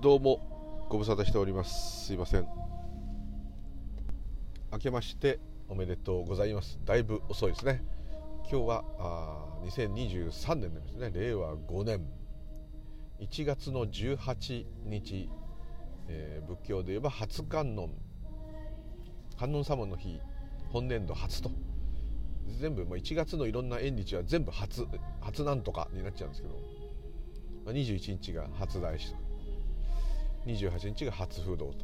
どうもご無沙汰しております。すいません。明けましておめでとうございます。だいぶ遅いですね。今日は2023年ですね。令和5年1月の18日、仏教で言えば初観音様の日、本年度初と、全部1月のいろんな縁日は全部初なんとかになっちゃうんですけど、21日が初大師と、28日が初不動と、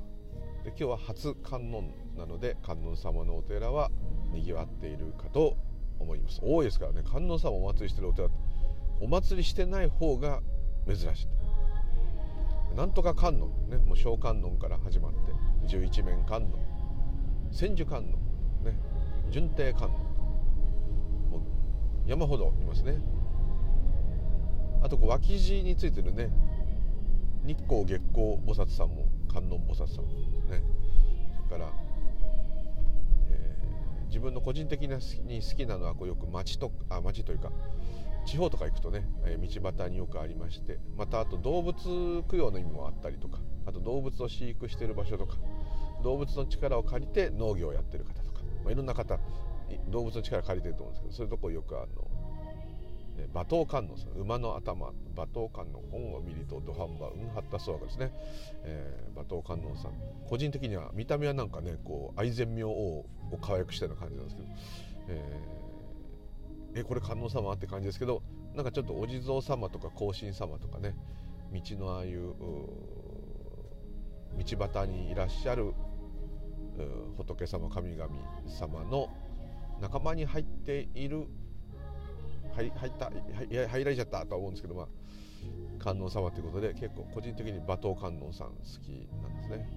で今日は初観音なので観音様のお寺はにぎわっているかと思います。多いですからね、観音様をお祭りしてるお寺。お祭りしてない方が珍しい。なんとか観音ね、もう小観音から始まって11面観音、千手観音ね、順帝観音、山ほどいますね。あとこう脇地についてるね、日光月光菩薩さんも観音菩薩さんもね、それから、自分の個人的に好きなのはこうよく町というか地方とか行くとね、道端によくありまして、またあと動物供養の意味もあったりとか、あと動物を飼育している場所とか、動物の力を借りて農業をやってる方とか、まあ、いろんな方動物の力借りてると思うんですけど、そういうとこよく馬頭観音さん、馬の頭、馬頭観音、本を見るとドハンバウンハッタソワがですね、馬頭観音さん、個人的には見た目はなんかね、こう愛染明王を可愛くしたような感じなんですけど、これ観音様って感じですけど、なんかちょっとお地蔵様とか皇神様とかね、道のああいう道端にいらっしゃる仏様、神々様の仲間に入っている、入られちゃったとは思うんですけど、まあ、観音様ということで結構個人的に馬頭観音さん好きなんですね。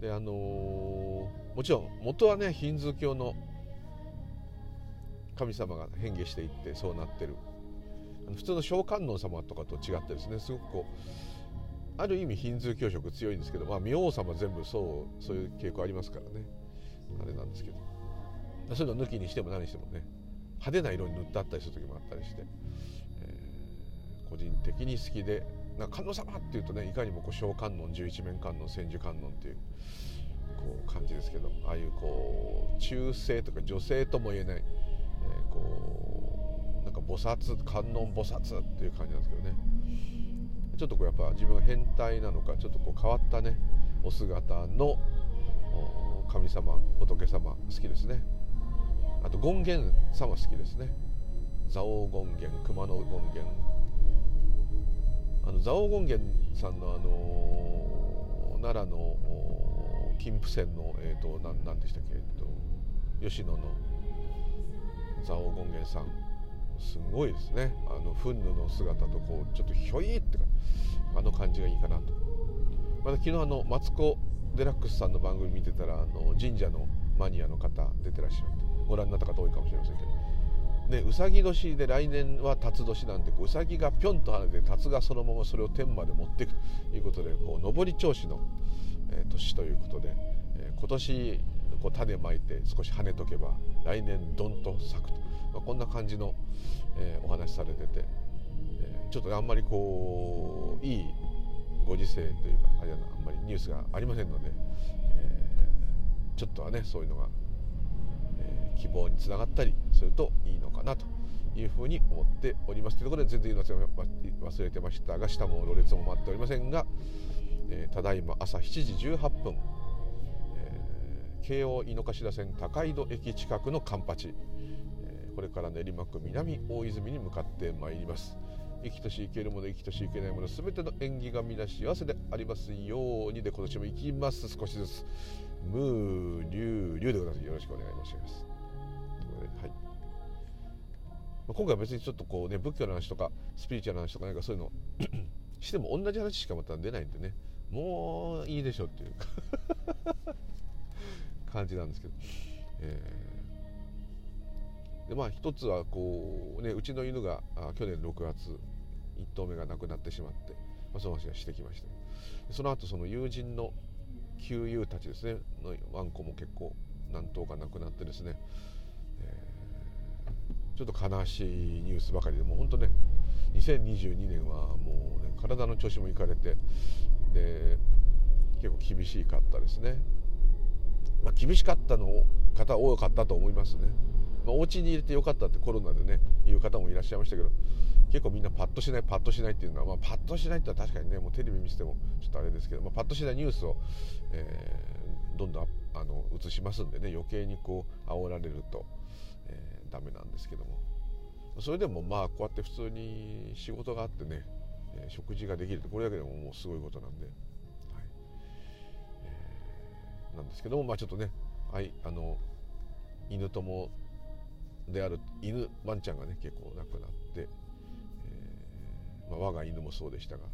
で、もちろん元はね、ヒンズー教の神様が変化していってそうなってる、普通の小観音様とかと違ってですね、すごくこうある意味ヒンズー教色強いんですけど、まあ明王様全部そういう傾向ありますからね、あれなんですけど、そういうの抜きにしても何してもね、派手な色に塗ってあったりする時もあったりして、個人的に好きで、なんか観音様っていうとね、いかにもこう小観音、十一面観音、千手観音っていうこう感じですけど、ああいうこう中性とか女性とも言えない、こうなんか菩薩、観音菩薩っていう感じなんですけどね、ちょっとこうやっぱ自分が変態なのか、ちょっとこう変わったねお姿の神様、仏様好きですね。あと権現様好きですね。蔵王権現、熊野権現、蔵王権現さんの奈良の金峰山の何でしたっけ、吉野の蔵王権現さんすごいですね。憤怒の姿とこうちょっとひょいって感じがいいかなと。また昨日マツコ・デラックスさんの番組見てたら、神社のマニアの方出てらっしゃる、ご覧になった方多いかもしれませんけど、うさぎ年で来年は辰年なんで、うさぎがぴょんと跳ねて辰がそのままそれを天まで持っていくということで、こう上り調子の年ということで、今年こう種まいて少し跳ねとけば来年どんと咲くと、まあ、こんな感じのお話されてて、ちょっとあんまりこういいご時世というか、あれはあんまりニュースがありませんので、ちょっとはね、そういうのが希望につながったりするといいのかなというふうに思っております。というところで、全然忘れてましたが、下もろれつも待っておりませんが、ただいま朝7時18分、京王井の頭線高井戸駅近くの環八、これから練馬区南大泉に向かってまいります。生きとし生けるもの、生きとし生けないもの、すべての縁起が皆幸せでありますようにで、今年も行きます。少しずつ無流流でございます。よろしくお願い申し上げます。はい、今回は別にちょっとこうね、仏教の話とかスピリチュアルの話とかなんかそういうのしても同じ話しかまた出ないんでね、もういいでしょっていう感じなんですけど、でまあ一つはこうね、うちの犬が去年6月1頭目が亡くなってしまって、まあ、その話はしてきました。その後その友人の旧友たちですねのワンコも結構何頭か亡くなってですね、ちょっと悲しいニュースばかりで、もう本当ね、2022年はもう、ね、体の調子もいかれてで結構厳しかったですね。まあ、厳しかったの方多かったと思いますね。まあ、お家に入れてよかったってコロナでねいう方もいらっしゃいましたけど、結構みんなパッとしないっていうのは、まあ、パッとしないってのは確かにねもうテレビ見せてもちょっとあれですけど、まあ、パッとしないニュースを、どんどん映しますんでね余計にこう煽られると、ダメなんですけども、それでもまあこうやって普通に仕事があってね食事ができるってこれだけでももうすごいことなんで、はいなんですけども、まあちょっとね、はい、犬友である犬ワンちゃんがね結構亡くなって、まあ、我が犬もそうでしたが、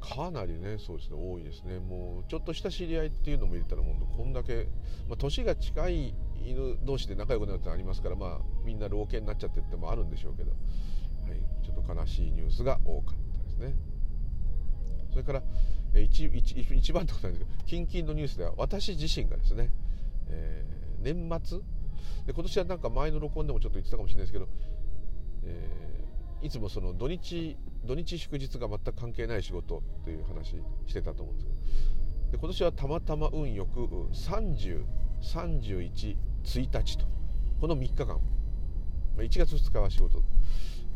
かなりねそうですね多いですね。もうちょっとした知り合いっていうのも入れたらもうこんだけ、まあ、年が近い犬同士で仲良くなるってのありますから、まあみんな老犬になっちゃってってもあるんでしょうけど、はい、ちょっと悲しいニュースが多かったですね。それから一番ってことなんですけど近々のニュースでは私自身がですね、年末で今年はなんか前の録音でもちょっと言ってたかもしれないですけど、いつもその土日祝日が全く関係ない仕事っていう話してたと思うんですけど、で今年はたまたま運よく30、31、1日とこの3日間、まあ、1月2日は仕事だ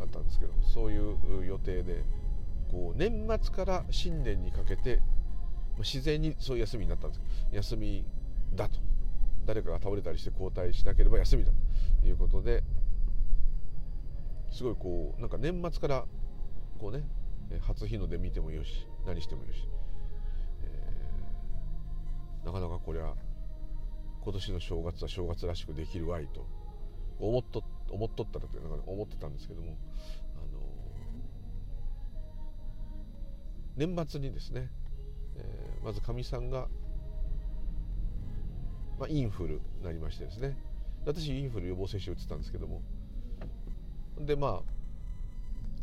ったんですけど、そういう予定でこう年末から新年にかけて自然にそういう休みになったんですけど、休みだと誰かが倒れたりして交代しなければ休みだということで、すごいこうなんか年末からこうね初日の出見てもよし何してもよし、なかなかこれは今年の正月は正月らしくできるわいと思っとったってなんか思ってたんですけども、年末にですね、まずかみさんが、まあ、インフルになりましてですね、私インフル予防接種打ってたんですけども、でまあ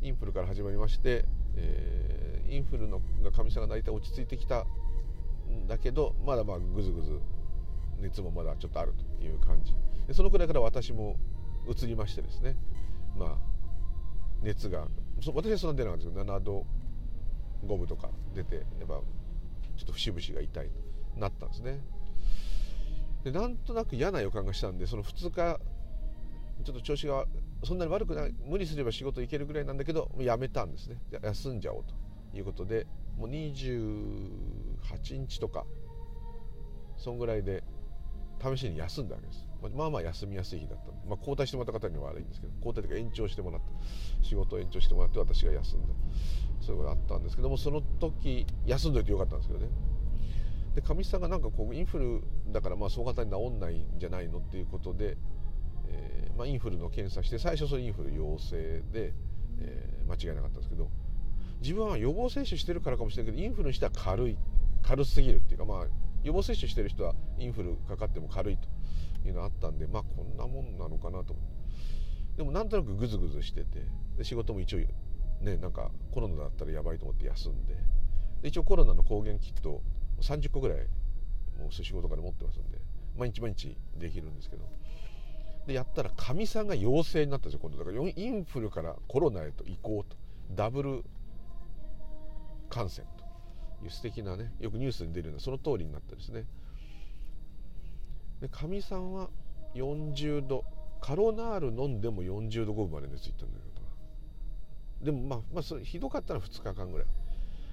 インフルから始まりまして、インフルのかみさんが大体落ち着いてきたんだけどまだまあぐずぐず熱もまだちょっとあるという感じで、そのくらいから私も移りましてですね、まあ熱が私はそんな出なかったんですけど7度5分とか出てやっぱちょっと節々が痛いとなったんですね。でなんとなく嫌な予感がしたんで、その2日ちょっと調子がそんなに悪くない無理すれば仕事行けるぐらいなんだけどやめたんですね。休んじゃおうということでもう28日とかそんぐらいで試しに休んだわけです。まあまあ休みやすい日だったんで、まあ、交代してもらった方には悪いんですけど、交代というか延長してもらった仕事を延長してもらって私が休んだ、そういうことがあったんですけども、その時休んどいてよかったんですけどね。でかみさんがなんかこうインフルだからまあそう簡単に治んないんじゃないのっていうことで、まあ、インフルの検査して最初そのインフル陽性で、間違いなかったんですけど、自分は予防接種してるからかもしれないけどインフルにしては軽すぎるっていうか、まあ予防接種してる人はインフルかかっても軽いというのがあったんで、まあこんなもんなのかなと思って、でもなんとなくグズグズしてて、で仕事も一応ねなんかコロナだったらやばいと思って休んで、で一応コロナの抗原キット30個ぐらいもう仕事から持ってますんで毎日できるんですけど。でやったらかみさんが陽性になったんですよ今度。だからインフルからコロナへと移行とダブル感染という素敵なね、よくニュースに出るようなその通りになったですね。でかみさんは40度、カロナール飲んでも40度5分まで熱いったんだけど、でもまあそれひどかったのは2日間ぐらい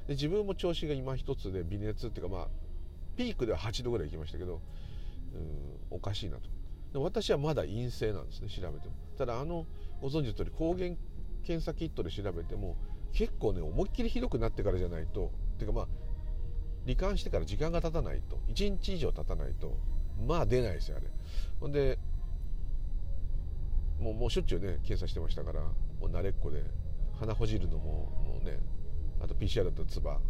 で、自分も調子が今一つで微熱っていうか、まあピークでは8度ぐらいいきましたけど、おかしいなと。で私はまだ陰性なんですね、調べても。ただご存知の通り抗原検査キットで調べても結構ね思いっきりひどくなってからじゃないと、っていうかまあ罹患してから時間が経たないと1日以上経たないとまあ出ないですよあれ。ほんでもうしょっちゅうね検査してましたから、もう慣れっこで鼻ほじるのもうね、あと PCR だったら唾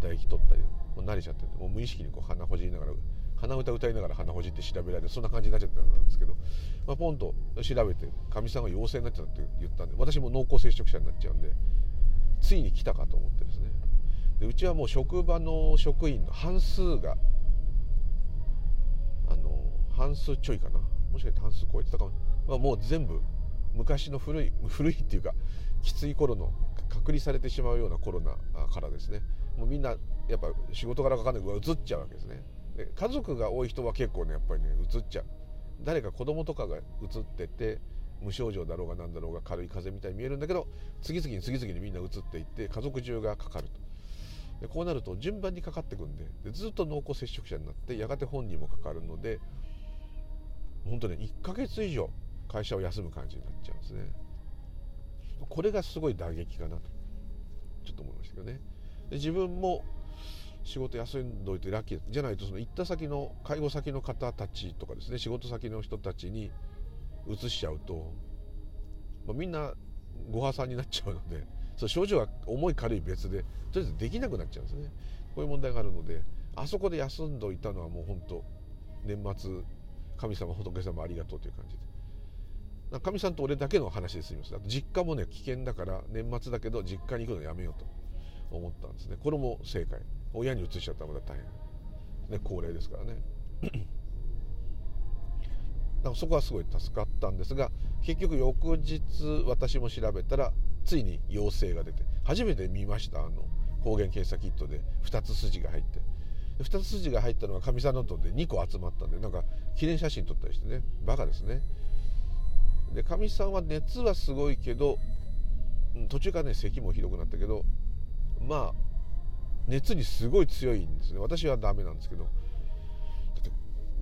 唾液取ったりもう慣れちゃってて、もう無意識にこう鼻ほじりながら鼻歌歌いながら鼻ほじって調べられてそんな感じになっちゃったんですけど、まあ、ポンと調べてかみさんが陽性になっちゃったって言ったんで、私も濃厚接触者になっちゃうんでついに来たかと思ってですね。でうちはもう職場の職員の半数が半数ちょいかな、もしかして半数超えてたかも、まあ、もう全部昔の古いっていうかきつい頃の隔離されてしまうようなコロナからですね、もうみんなやっぱ仕事からかかんないからうつっちゃうわけですね。で家族が多い人は結構ねやっぱりねうつっちゃう、誰か子供とかがうつってて無症状だろうがなんだろうが軽い風邪みたいに見えるんだけど次々にみんなうつっていって家族中がかかると。でこうなると順番にかかってくん でずっと濃厚接触者になってやがて本人もかかるので本当に1ヶ月以上会社を休む感じになっちゃうんですね。これがすごい打撃かなとちょっと思いましたけどね。で自分も仕事休んどいてラッキーじゃないと、その行った先の介護先の方たちとかですね仕事先の人たちに移しちゃうと、みんなご破産になっちゃうので、その症状は重い軽い別でとりあえずできなくなっちゃうんですね。こういう問題があるので、あそこで休んどいたのはもう本当年末神様仏様ありがとうという感じで、神さんと俺だけの話ですみません。あと実家もね危険だから年末だけど実家に行くのやめようと思ったんですね。これも正解。親に移しちゃったらまだ大変、ね、高齢ですからねだからそこはすごい助かったんですが、結局翌日私も調べたらついに陽性が出て、初めて見ました抗原検査キットで2つ筋が入って、2つ筋が入ったのが神さんのとで2個集まったんで、なんか記念写真撮ったりしてね、バカですね。で神さんは熱はすごいけど途中からね咳もひどくなったけど、まあ熱にすごい強いんですね。私はダメなんですけど、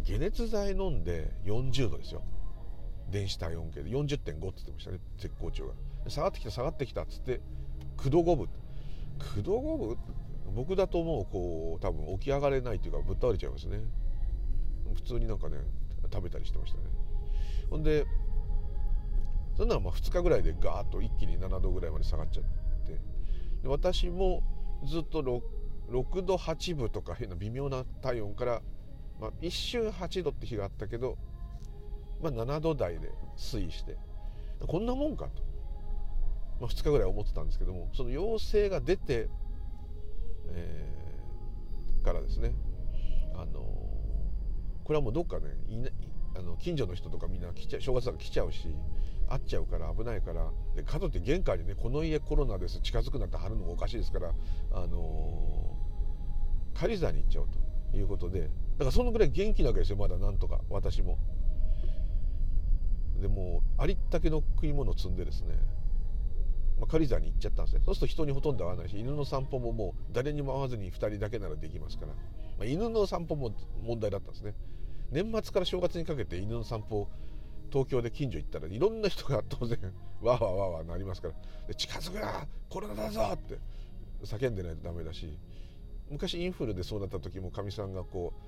解熱剤飲んで40度ですよ。電子体温計で 40.5 って言ってましたね。絶好調が下がってきたっつって9度5分、僕だともうこう多分起き上がれないというかぶっ倒れちゃいますね。普通になんかね食べたりしてましたね。ほんでそんなのまあ2日ぐらいでガーッと一気に7度ぐらいまで下がっちゃって、で私もずっと 6度8分とか変な微妙な体温から、まあ、一瞬8度って日があったけど、まあ、7度台で推移してこんなもんかと、まあ、2日ぐらい思ってたんですけども、その陽性が出て、からですね、これはもうどっかね近所の人とかみんな来ちゃう、正月だから来ちゃうし会っちゃうから危ないから、でかといって玄関にねこの家コロナです近づくなんて貼るのもおかしいですから、狩り座に行っちゃうということで、だからそのぐらい元気なわけですよ。まだなんとか私もでもありったけの食い物を積んでですね、まあ、狩り座に行っちゃったんですね。そうすると人にほとんど会わないし、犬の散歩ももう誰にも会わずに2人だけならできますから、まあ、犬の散歩も問題だったんですね。年末から正月にかけて犬の散歩を東京で近所行ったらいろんな人が当然わーわーわーわーなりますから、近づくなコロナだぞって叫んでないとダメだし、昔インフルでそうなった時もかみさんがこう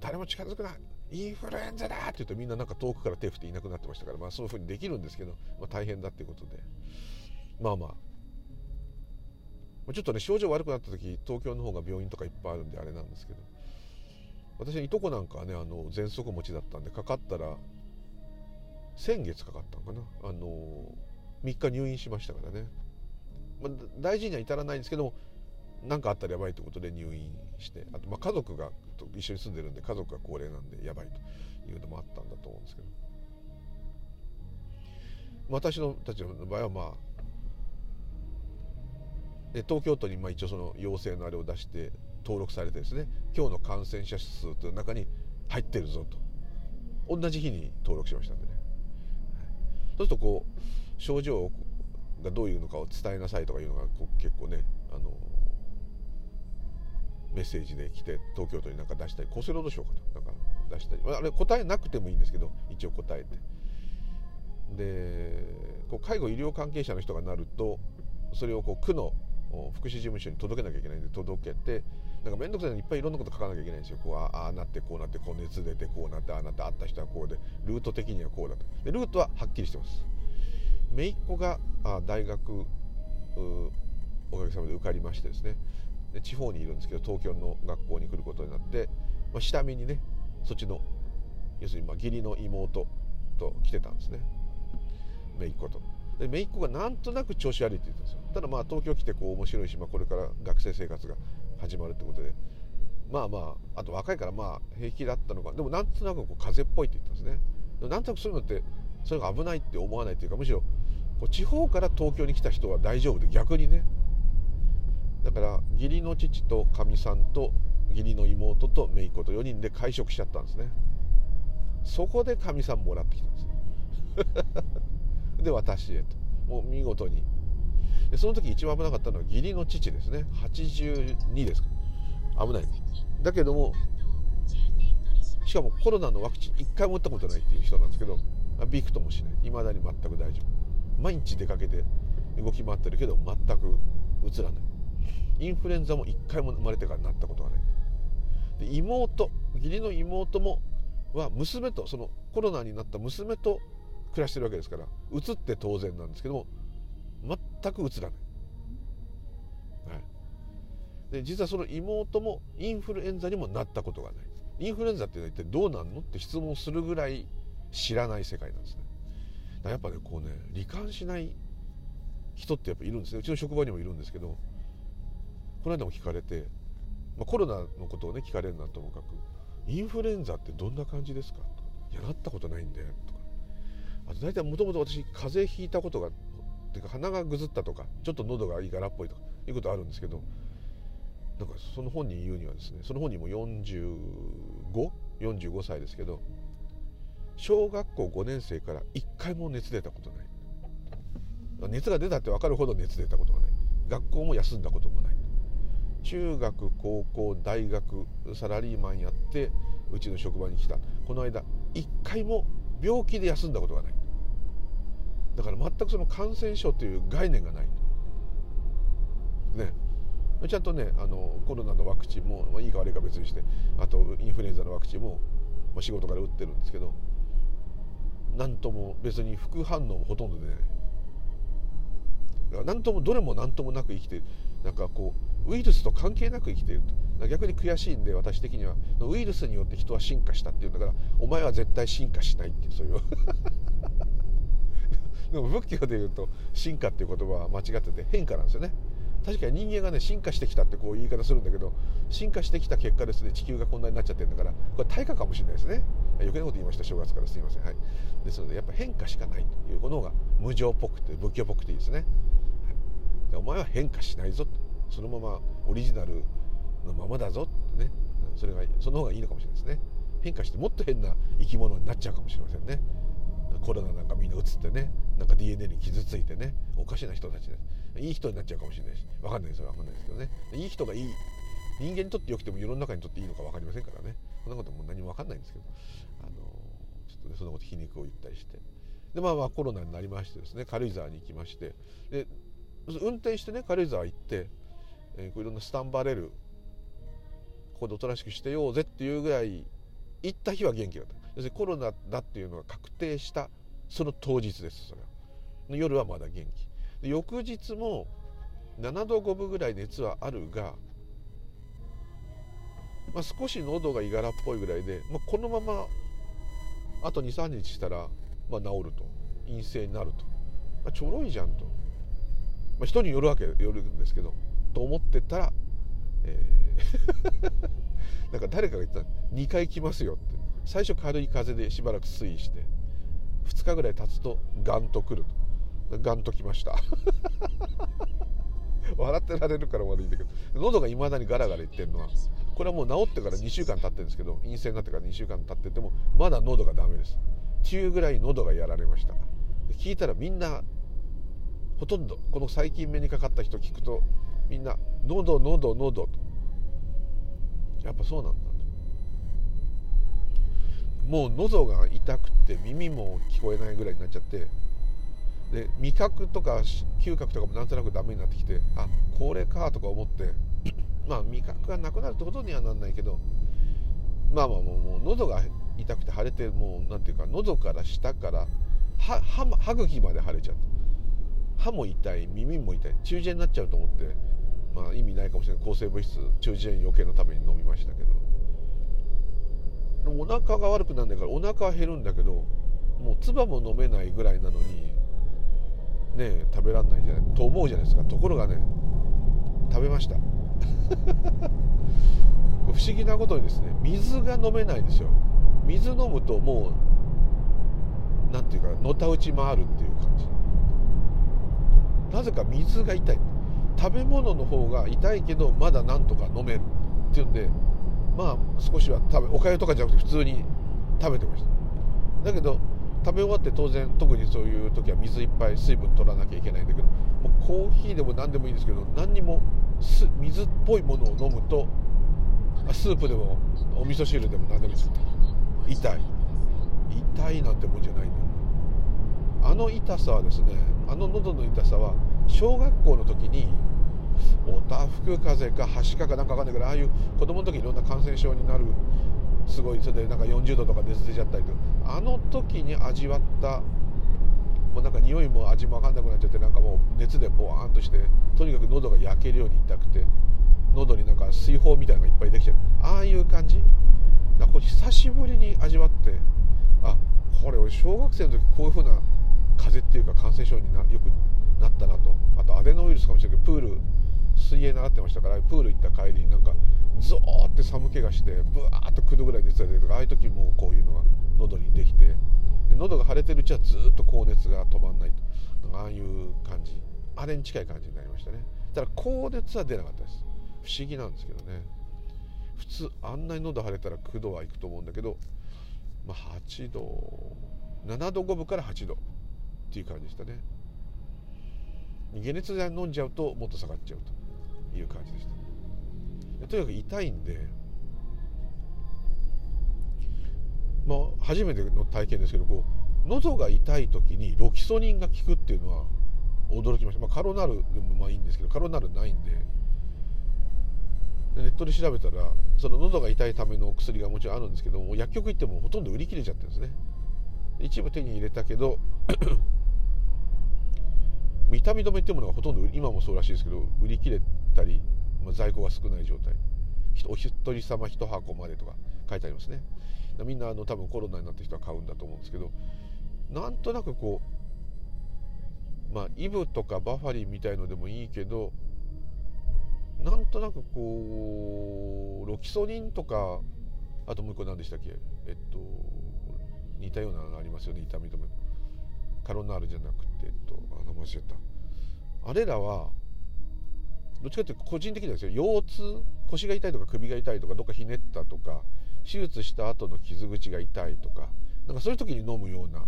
誰も近づくなインフルエンザだって言うとみんななんか遠くから手振っていなくなってましたから、まあそういうふうにできるんですけど、まあ、大変だっていうことで、まあまあちょっとね症状悪くなった時東京の方が病院とかいっぱいあるんであれなんですけど、私のいとこなんかはね喘息持ちだったんで、かかったら先月かかったのかな、3日入院しましたからね、まあ、大事には至らないんですけども何かあったらやばいということで入院して、あとまあ家族が一緒に住んでるんで家族が高齢なんでやばいというのもあったんだと思うんですけど、私たちの場合はまあで東京都にまあ一応その陽性のあれを出して登録されてですね、今日の感染者数という中に入ってるぞと同じ日に登録しましたんでね、そうするとこう症状がどういうのかを伝えなさいとかいうのが結構ねメッセージで来て、東京都に何か出したり厚生労働省かなんか出したり、あれ答えなくてもいいんですけど一応答えて、でこう介護医療関係者の人がなるとそれをこう区の福祉事務所に届けなきゃいけないんで届けて、なんか面倒くさいのにいっぱいいろんなこと書かなきゃいけないんですよ。こうあなってこうなってこう熱出てこうなってああなってあった人はこうでルート的にはこうだと、でルートははっきりしてます。姪っ子が大学おかげさまで受かりましてですね、で地方にいるんですけど東京の学校に来ることになって、まあ、下見にねそっちの要するにまあ義理の妹と来てたんですね、姪っ子と。で姪っ子がなんとなく調子悪いって言ったんですよ。ただまあ東京来てこう面白いし、まあ、これから学生生活が始まるってことで、まあまああと若いからまあ平気だったのか、でもなんとなくこう風邪っぽいって言ったんですね。なんとなくそういうのってそれが危ないって思わないというか、むしろ地方から東京に来た人は大丈夫で、逆にね、だから義理の父とかみさんと義理の妹と姪っ子と4人で会食しちゃったんですね。そこでかみさんもらってきたんですで私へと、もう見事に。でその時一番危なかったのは義理の父ですね。82ですから、危ない。だけども、しかもコロナのワクチン1回も打ったことないっていう人なんですけど、びくともしない、いまだに全く大丈夫。毎日出かけて動き回ってるけど全くうつらない。インフルエンザも1回も生まれてからなったことがない。で妹、義理の妹もは娘と、そのコロナになった娘と暮らしてるわけですから、うつって当然なんですけども全くうつらない、はい、で実はその妹もインフルエンザにもなったことがない。インフルエンザって一体どうなんのって質問するぐらい知らない世界なんですね。やっぱね、こうね、罹患しない人ってやっぱいるんですね。うちの職場にもいるんですけど、この間も聞かれて、コロナのことをね聞かれるなともかく、インフルエンザってどんな感じですかとか、いやなったことないんだよとか、あと大体もともと私風邪ひいたことがっていうか、鼻がぐずったとか、ちょっと喉がいいからっぽいとかいうことあるんですけど、なんかその本人言うにはですね、その本人も45歳ですけど、小学校5年生から1回も熱出たことない、熱が出たって分かるほど熱出たことがない、学校も休んだこともない、中学高校大学サラリーマンやってうちの職場に来たこの間1回も病気で休んだことがない。だから全くその感染症という概念がないね。ちゃんとね、コロナのワクチンも、いいか悪いか別にして、あとインフルエンザのワクチンも、仕事から打ってるんですけど、なんとも別に副反応もほとんど出ない。だからなんともどれもなんともなく生きてる、なんかこうウイルスと関係なく生きていると。逆に悔しいんで、私的にはウイルスによって人は進化したっていうんだから、お前は絶対進化しないっていう、そういうでも仏教でいうと進化っていう言葉は間違ってて変化なんですよね。確かに人間がね、進化してきたってこう言い方するんだけど、進化してきた結果ですね、地球がこんなになっちゃってるんだから、これ対価かもしれないですね。余計なこと言いました、正月からすいません。はい、ですのでやっぱ変化しかないという、この方が無常っぽくて仏教っぽくていいですね。お前は変化しないぞ、そのままオリジナルのままだぞってね、その方がいいのかもしれないですね。変化してもっと変な生き物になっちゃうかもしれませんね。コロナなんかみんなうつってね、なんか DNA に傷ついてね、おかしな人たちで、いい人になっちゃうかもしれないし、分かんないですよ、分かんないですけどね。いい人がいい、人間にとって良くても世の中にとっていいのか分かりませんからね。そんなことも何も分かんないんですけど、ちょっとね、そんなこと皮肉を言ったりして、でコロナになりましてですね、軽井沢に行きまして、で運転してね、軽井沢行って、いろんなスタンバレル、ここでおとなしくしてようぜっていうぐらい行った日は元気だった。要するにコロナだっていうのが確定したその当日です。それは夜はまだ元気で、翌日も7度5分ぐらい熱はあるが、少し喉がいがらっぽいぐらいで、このままあと 2,3 日したら、治ると、陰性になると、ちょろいじゃんと、人によるんですけどと思ってたら、なんか誰かが言った「2回来ますよ」って。最初軽い風邪でしばらく推移して、2日ぐらい経つとガンと来ると。ガンと来ました笑ってられるからまだいいんだけど、喉がいまだにガラガラいってるのは、これはもう治ってから2週間経ってるんですけど、陰性になってから2週間経っててもまだ喉がダメですっていうぐらい喉がやられました。聞いたらみんなほとんど、この最近目にかかった人聞くとみんな喉と、やっぱそうなんだと。もう喉が痛くて耳も聞こえないぐらいになっちゃって、で味覚とか嗅覚とかもなんとなくダメになってきて、あ、これかとか思って味覚がなくなるってことにはなんないけど、もう喉が痛くて腫れて、もうなんていうか、喉から下から歯茎まで腫れちゃって、歯も痛い、耳も痛い、中耳炎になっちゃうと思って、意味ないかもしれない抗生物質、中耳炎余計のために飲みましたけど、お腹が悪くなるんだから、お腹は減るんだけど、もう唾も飲めないぐらいなのにね、食べらんないじゃないと思うじゃないですか。ところがね、食べました不思議なことにですね、水が飲めないんですよ。水飲むともうなんっていうかのたうち回るっていう感じ。なぜか水が痛い、食べ物の方が痛いけどまだなんとか飲めるっていうんで、まあ少しはおかゆとかじゃなくて普通に食べてました。だけど食べ終わって当然特にそういう時は水いっぱい水分取らなきゃいけないんだけど、もうコーヒーでも何でもいいんですけど、何にも水っぽいものを飲むと、スープでもお味噌汁でも何でもいいですけど、痛い痛いなんてもんじゃないんだよ。あの痛さはですね、あの喉の痛さは小学校の時におたふく風邪かはしかかなんか分かんないけど、ああいう子供の時いろんな感染症になる、すごいそれでなんか40度とかで出ちゃったりと、あの時に味わった、もうなんか匂いも味も分かんなくなっちゃって、なんかもう熱でボワーンとして、とにかく喉が焼けるように痛くて、喉になんか水泡みたいなのがいっぱいできちゃう、ああいう感じ。だから久しぶりに味わって、あ、これ俺小学生の時こういう風な風邪っていうか感染症によくなったなと。あとアデノウイルスかもしれないけど、プール水泳習ってましたから、プール行った帰りになんかゾーって寒気がしてブワーッと9度ぐらい熱が出てるとか、ああいう時もこういうのが喉にできて、で喉が腫れてるうちはずっと高熱が止まんないと、ああいう感じ、あれに近い感じになりましたね。ただ高熱は出なかったです。不思議なんですけどね。普通あんなに喉腫れたら9度はいくと思うんだけど、まあ、8度7度5分から8度っていう感じでしたね。解熱剤飲んじゃうともっと下がっちゃうという感じでした。とにかく痛いんで、まあ、初めての体験ですけど、こう喉が痛い時にロキソニンが効くっていうのは驚きました。まあ、カロナルでもまあいいんですけど、カロナルないんで、ネットで調べたらその喉が痛いための薬がもちろんあるんですけども、薬局行ってもほとんど売り切れちゃってるんですね。一部手に入れたけど痛み止めっていうものがほとんど今もそうらしいですけど売り切れたり、まあ、在庫が少ない状態、お一人様一箱までとか書いてありますね。みんな多分コロナになった人は買うんだと思うんですけど、なんとなくこう、まあ、イブとかバファリンみたいのでもいいけど、なんとなくこうロキソニンとか、あともう一個何でしたっけ、似たようなのありますよね、痛み止め、カロナールじゃなくて間違えた、あれらはどっちかというと個人的にはですよ、腰痛、腰が痛いとか首が痛いとかどっかひねったとか手術した後の傷口が痛いとか、なんかそういう時に飲むような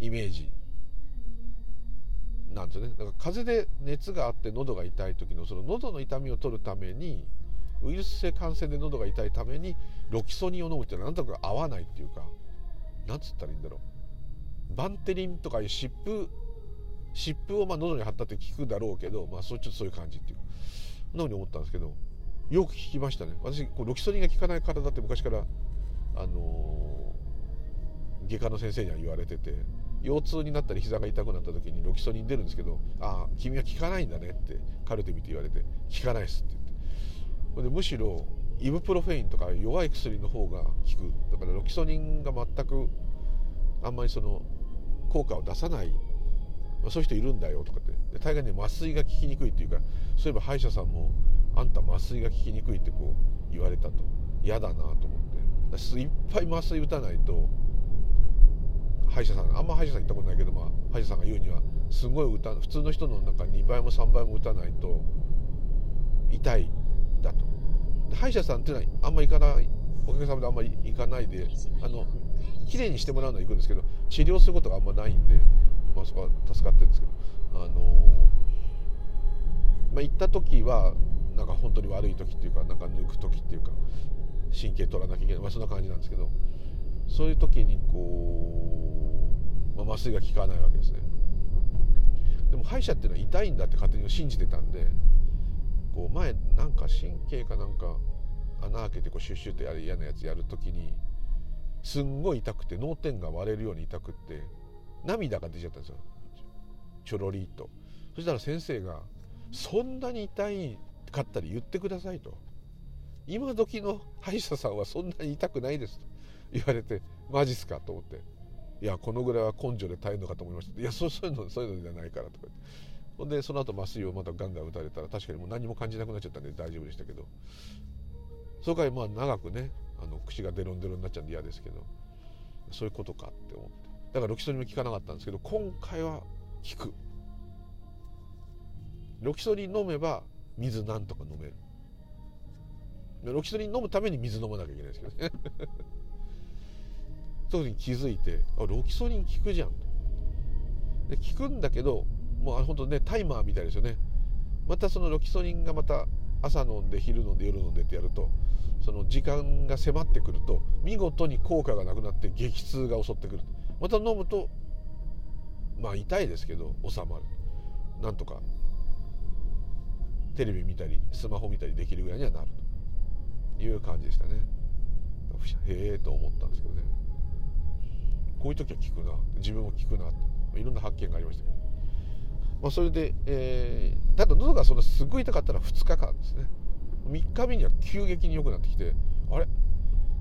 イメージなんですね。だから風邪で熱があって喉が痛い時のその喉の痛みを取るために、ウイルス性感染で喉が痛いためにロキソニンを飲むっていうのはなんとなく合わないっていうか、なんつったらいいんだろう、バンテリンとかいう湿布をまあ喉に貼ったって効くだろうけど、まあそうちょっとそういう感じっていうのに思ったんですけど、よく効きましたね。私こうロキソニンが効かない体って昔から外科の先生には言われてて、腰痛になったり膝が痛くなった時にロキソニン出るんですけど、ああ君は効かないんだねってカルテ見て言われて、効かないですって言って、でむしろイブプロフェインとか弱い薬の方が効く。だからロキソニンが全くあんまりその効果を出さない、そういう人いるんだよとかって。で大概ね、麻酔が効きにくいっていうか、そういえば歯医者さんもあんた麻酔が効きにくいってこう言われたと、嫌だなと思って、私いっぱい麻酔打たないと、歯医者さん、あんま歯医者さん行ったことないけど、まあ、歯医者さんが言うにはすごい普通の人のなんか2倍も3倍も打たないと痛いだと。で歯医者さんっていうのはあんまり行かない、おかげさまであんまり行かないで、きれいにしてもらうのは行くんですけど、治療することがあんまないんで、まあ、そこは助かってるんですけど、まあ、行った時はなんか本当に悪い時っていうか、なんか抜く時っていうか神経取らなきゃいけない、まあ、そんな感じなんですけど、そういう時にこう、まあ、麻酔が効かないわけですね。でも歯医者っていうのは痛いんだって勝手に信じてたんで、こう前なんか神経かなんか穴開けてこうシュッシュッてやる嫌なやつやる時にすんごい痛くて、脳天が割れるように痛くって涙が出ちゃったんですよ、ちょろりと。そしたら先生が「そんなに痛いかったり言ってください」と「今時の歯医者さんはそんなに痛くないです」と言われて、マジっすかと思って、いやこのぐらいは根性で耐えるのかと思いました。いやそういうのじゃないからとか言って、ほんでその後麻酔をまたガンガン打たれたら、確かにもう何も感じなくなっちゃったんで大丈夫でしたけど、その代わりまあ長くね口がデロンデロンになっちゃうんで嫌ですけど、そういうことかって思って。だからロキソニンも効かなかったんですけど、今回は効く。ロキソニン飲めば水なんとか飲める。ロキソニン飲むために水飲まなきゃいけないですけどねそういうふうに気づいて、あ、ロキソニン効くじゃんで、効くんだけど、もう本当ね、タイマーみたいですよね。またそのロキソニンがまた朝飲んで昼飲んで夜飲んでってやると、その時間が迫ってくると見事に効果がなくなって激痛が襲ってくる。また飲むとまあ痛いですけど収まる。なんとかテレビ見たりスマホ見たりできるぐらいにはなるという感じでしたね。へえと思ったんですけどね。こういう時は効くな、自分も効くなと、いろんな発見がありましたけど、まあ、それで、ただ喉がそんなすごい痛かったら2日間ですね。3日目には急激に良くなってきて、あれ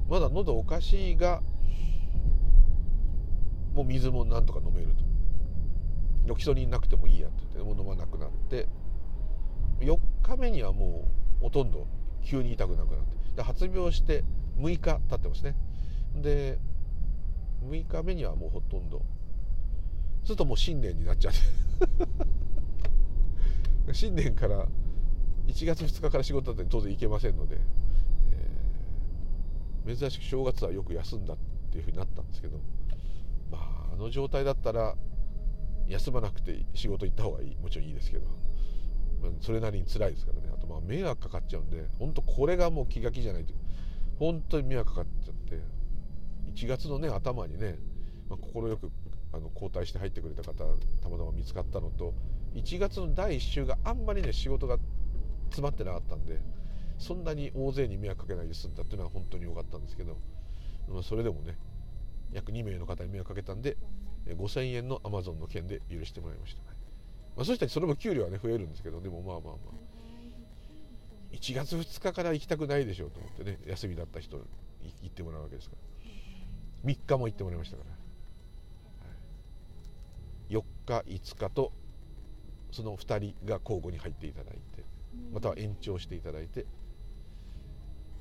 まだ喉おかしいが、もう水もなんとか飲めると、ロキソニンなくてもいいやって言って、もう飲まなくなって、4日目にはもうほとんど急に痛くなくなって、で発病して6日経ってますね。で6日目にはもうほとんど、ずっともう新年になっちゃって新年から1月2日から仕事だったら当然行けませんので、珍しく正月はよく休んだっていうふうになったんですけど、まああの状態だったら休まなくて仕事行った方がいい、もちろんいいですけど、それなりに辛いですからね。あとまあ迷惑かかっちゃうんで、本当これがもう気が気じゃないと、本当に迷惑かかっちゃって、1月のね頭にね、まあ、心よく交代して入ってくれた方たまたま見つかったのと、1月の第1週があんまりね仕事が詰まってなかったんで、そんなに大勢に迷惑かけないで済んだっていうのは本当に良かったんですけど、それでもね約2名の方に迷惑かけたんで、5000円の Amazon の券で許してもらいました、まあ、そしたらそれも給料はね増えるんですけど、でもまあまあまあ1月2日から行きたくないでしょうと思ってね、休みだった人に行ってもらうわけですから、3日も行ってもらいましたから、4日5日とその2人が交互に入っていただいて、または延長していただいて、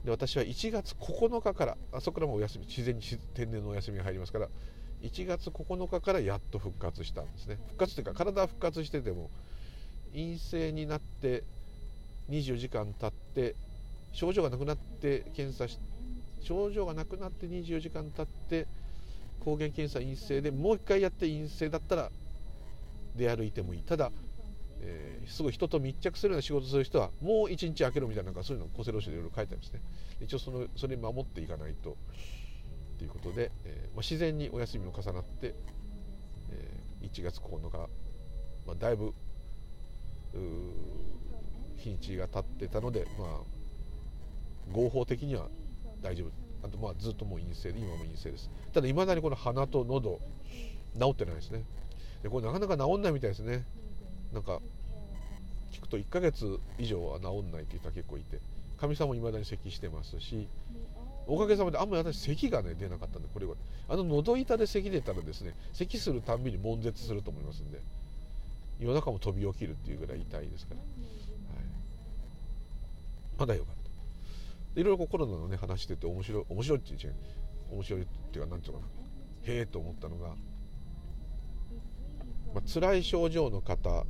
で私は1月9日から、あそこからもうお休み、自然に天然のお休みが入りますから、1月9日からやっと復活したんですね。復活というか体は復活してても、陰性になって24時間経って症状がなくなって検査し、症状がなくなって24時間経って抗原検査陰性で、もう一回やって陰性だったら出歩いてもいい。ただ、すごい人と密着するような仕事する人はもう一日空けろみたいな、なんかそういうのを厚生労省でいろいろ書いてあるんですね。一応それに守っていかないとということで、まあ、自然にお休みも重なって、1月9日、まあ、だいぶ日にちが経ってたので、まあ、合法的には大丈夫。あとまあずっともう陰性で、今も陰性です。ただいまだにこの鼻と喉治ってないですね。でこれなかなか治んないみたいですね。なんか聞くと1ヶ月以上は治んないっていう人は結構いて、かみさんもいまだに咳してますし、おかげさまであんまり私咳がね出なかったんで、これは喉痛で咳出たらですね、咳するたんびに悶絶すると思いますんで、夜中も飛び起きるっていうぐらい痛いですから、はい、まだよかった。いろいろコロナのね話してて面白いっていうか、なんていうかな、へえと思ったのが、まあ、辛い症状の方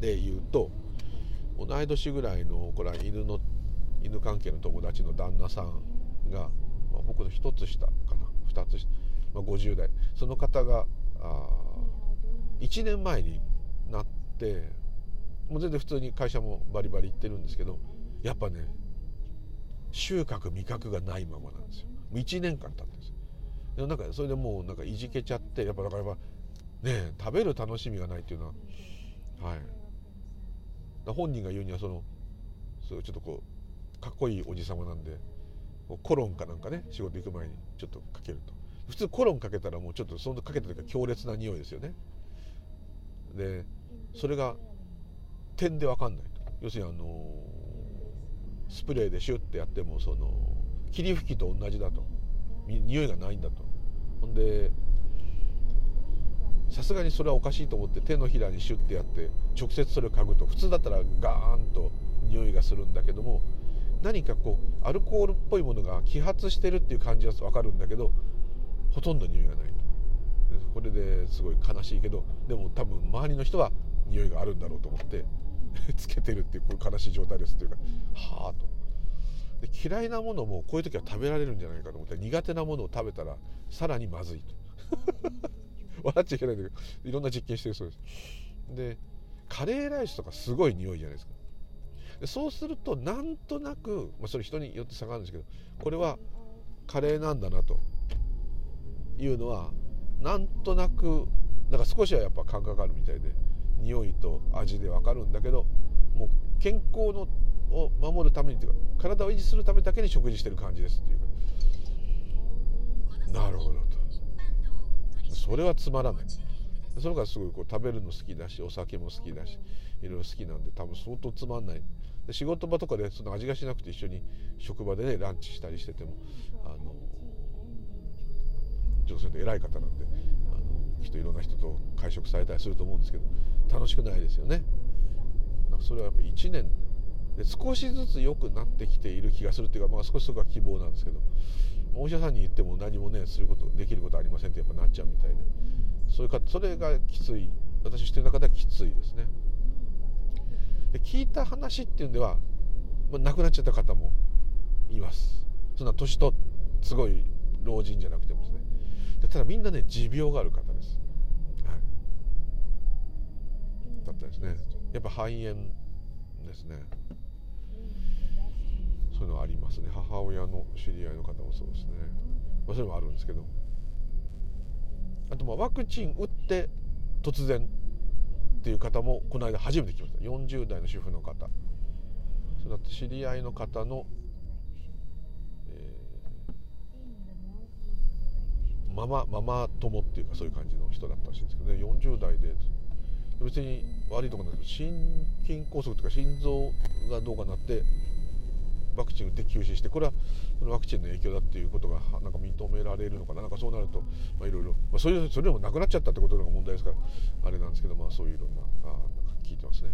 でいうと、同い年ぐらいのこれは犬関係の友達の旦那さんが、まあ、僕の1つ下かな2つ下、まあ、50代その方が1年前になって、もう全然普通に会社もバリバリ行ってるんですけど、やっぱね収穫味覚がないままなんですよ。もう1年間経ってるんですよ。でもなんかそれでもうなんかいじけちゃって、やっぱだからやっぱね食べる楽しみがないっていうのは、はい、だ本人が言うにはそうちょっとこうかっこいいおじさまなんで、コロンかなんかね仕事行く前にちょっとかけると、普通コロンかけたらもうちょっとその時かけた時は強烈な匂いですよね。でそれが点で分かんないと、要するにスプレーでシュッてやってもその霧吹きと同じだと、匂いがないんだと。ほんでさすがにそれはおかしいと思って、手のひらにシュッてやって直接それを嗅ぐと、普通だったらガーンと匂いがするんだけども、何かこうアルコールっぽいものが揮発してるっていう感じは分かるんだけど、ほとんど匂いがないと。これですごい悲しいけど、でも多分周りの人は匂いがあるんだろうと思ってつけてるっていう、これ悲しい状態ですというか、はぁと。で、嫌いなものもこういう時は食べられるんじゃないかと思って、苦手なものを食べたらさらにまずいと笑っちゃいけないんだけど、いろんな実験してるそうです。でカレーライスとかすごい匂いじゃないですか。でそうするとなんとなく、それ人によって差があるんですけど、これはカレーなんだなというのはなんとなく、なんか少しはやっぱ感覚あるみたいで、匂いと味で分かるんだけど、もう健康のを守るためにというか、体を維持するためだけに食事してる感じですっていうか、なるほどと。それはつまらない。その方がすごいこう食べるの好きだし、お酒も好きだし、いろいろ好きなんで、多分相当つまんない。で仕事場とかでその味がしなくて、一緒に職場でねランチしたりしてても、女性で偉い方なんで、きっといろんな人と会食されたりすると思うんですけど、楽しくないですよね。なんかそれはやっぱり1年で少しずつ良くなってきている気がするっていうか、少しそこが希望なんですけど、お医者さんに言っても何もねすることできることありませんってやっぱなっちゃうみたいで、それがきつい、私してる中ではきついですね。で聞いた話っていうんでは、亡くなっちゃった方もいます。そんな年とすごい老人じゃなくてもですね。ただみんなね持病がある方です、はい、だったですね。やっぱ肺炎ですね。そういうのありますね。母親の知り合いの方もそうですね。それもあるんですけど、あとワクチン打って突然っていう方もこの間初めて来ました。40代の主婦の方、それだって知り合いの方の、ママ友っていうかそういう感じの人だったらしいんですけどね。40代で別に悪いところなんですけど、心筋梗塞とか心臓がどうかなってワクチン打って休止して、これはワクチンの影響だっていうことがなんか認められるのかな。なんかそうなるといろいろ、それでもなくなっちゃったってことが問題ですからあれなんですけど、そういういろんな聞いてますね、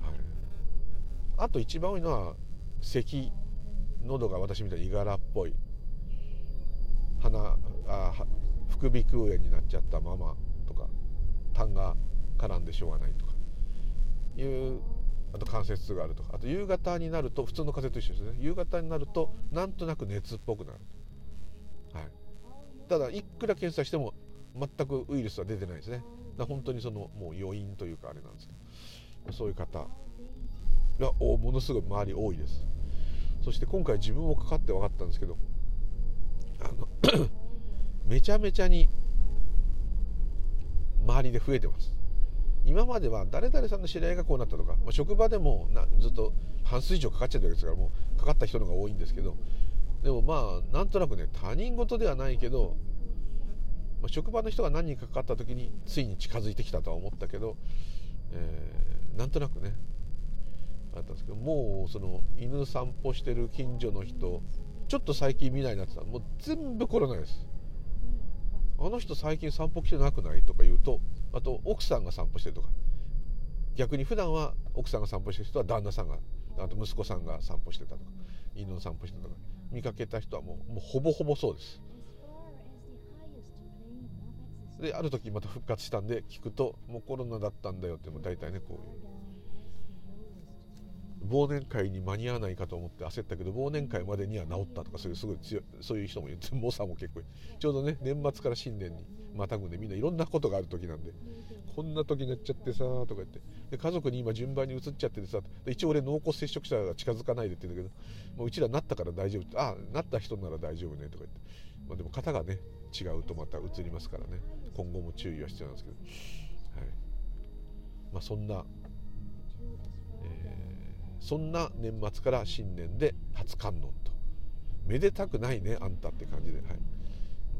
はい。あと一番多いのは咳、喉が私みたいにいがらっぽい、副鼻腔炎になっちゃったママとか、痰が絡んでしょうがないとかいう、あと関節痛があるとか、あと夕方になると、普通の風邪と一緒ですね。夕方になるとなんとなく熱っぽくなる、はい。ただいくら検査しても全くウイルスは出てないですね。だ本当にそのもう余韻というかあれなんですけど、そういう方がものすごい周り多いです。そして今回自分もかかって分かったんですけど、めちゃめちゃに周りで増えてます。今までは誰々さんの知り合いがこうなったとか、職場でもずっと半数以上かかっちゃってるわけですから、もうかかった人の方が多いんですけど、でもなんとなくね、他人事ではないけど、職場の人が何人かかった時についに近づいてきたとは思ったけど、なんとなくねあったんですけど、もうその犬散歩してる近所の人ちょっと最近見ないなってたら、もう全部コロナです。あの人最近散歩来てなくないとか言うと、あと奥さんが散歩してるとか、逆に普段は奥さんが散歩してる人は旦那さんが、あと息子さんが散歩してたとか、犬の散歩してたとか、見かけた人はもうほぼほぼそうです。である時また復活したんで聞くと、もうコロナだったんだよって、もう大体ね、こういう忘年会に間に合わないかと思って焦ったけど、忘年会までには治ったとか、そういうすごい強い、そういう人もいる。猛者も結構いる。ちょうどね年末から新年にまたぐんで、みんないろんなことがある時なんで、こんな時になっちゃってさとか言って、で家族に今順番に移っちゃっててさ、一応俺濃厚接触者が近づかないでって言うんだけど、もううちらなったから大丈夫、あなった人なら大丈夫ねとか言って、でも型がね違うとまた移りますからね、今後も注意は必要なんですけど、はい、そんな年末から新年で初観音と、めでたくないねあんたって感じで、はい、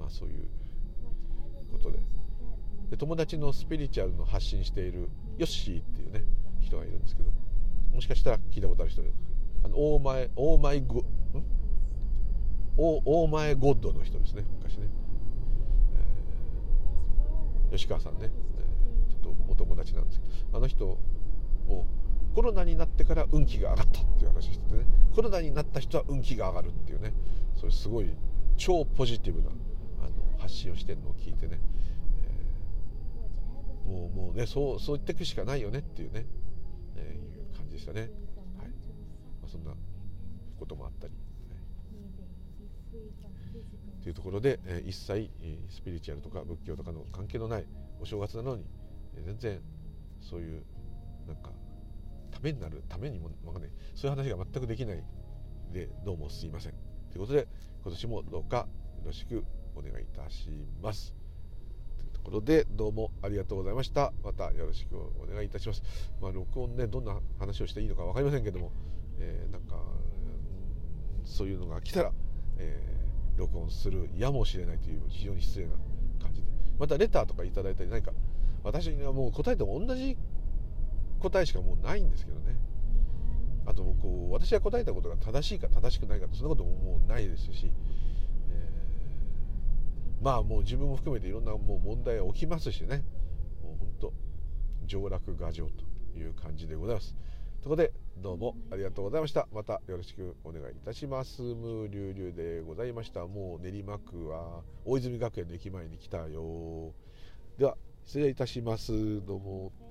そういうことで、友達のスピリチュアルの発信しているヨッシーっていうね人がいるんですけど、もしかしたら聞いたことある人で、オーマイゴッドの人ですね、昔ね、吉川さんね、ちょっとお友達なんですけど、あの人をコロナになってから運気が上がったっていう話しててね、コロナになった人は運気が上がるっていうね、そういうすごい超ポジティブな発信をしてるのを聞いてね、もうね、そう言っていくしかないよねっていうね、いう感じでしたね。はい、そんなこともあったり、はい、というところで、一切スピリチュアルとか仏教とかの関係のないお正月なのに、全然そういうなんかためになるためにもわかんない、そういう話が全くできないで、どうもすいませんということで、今年もどうかよろしくお願いいたしますというところで、どうもありがとうございました。またよろしくお願いいたします。まあ、録音ね、どんな話をしていいのか分かりませんけども、なんかそういうのが来たら、録音するやもしれないという非常に失礼な感じで、またレターとかいただいたり、何か私にはもう答えても同じ答えしかもうないんですけどね。あとこう私が答えたことが正しいか正しくないか、そんなことももうないですし、まあもう自分も含めていろんなもう問題が起きますしね、もう本当上落牙上という感じでございます。そこでどうもありがとうございました。またよろしくお願いいたします。ムーリュウリュウでございました。もう練馬区は大泉学園の駅前に来たよ。では失礼いたします。どうも。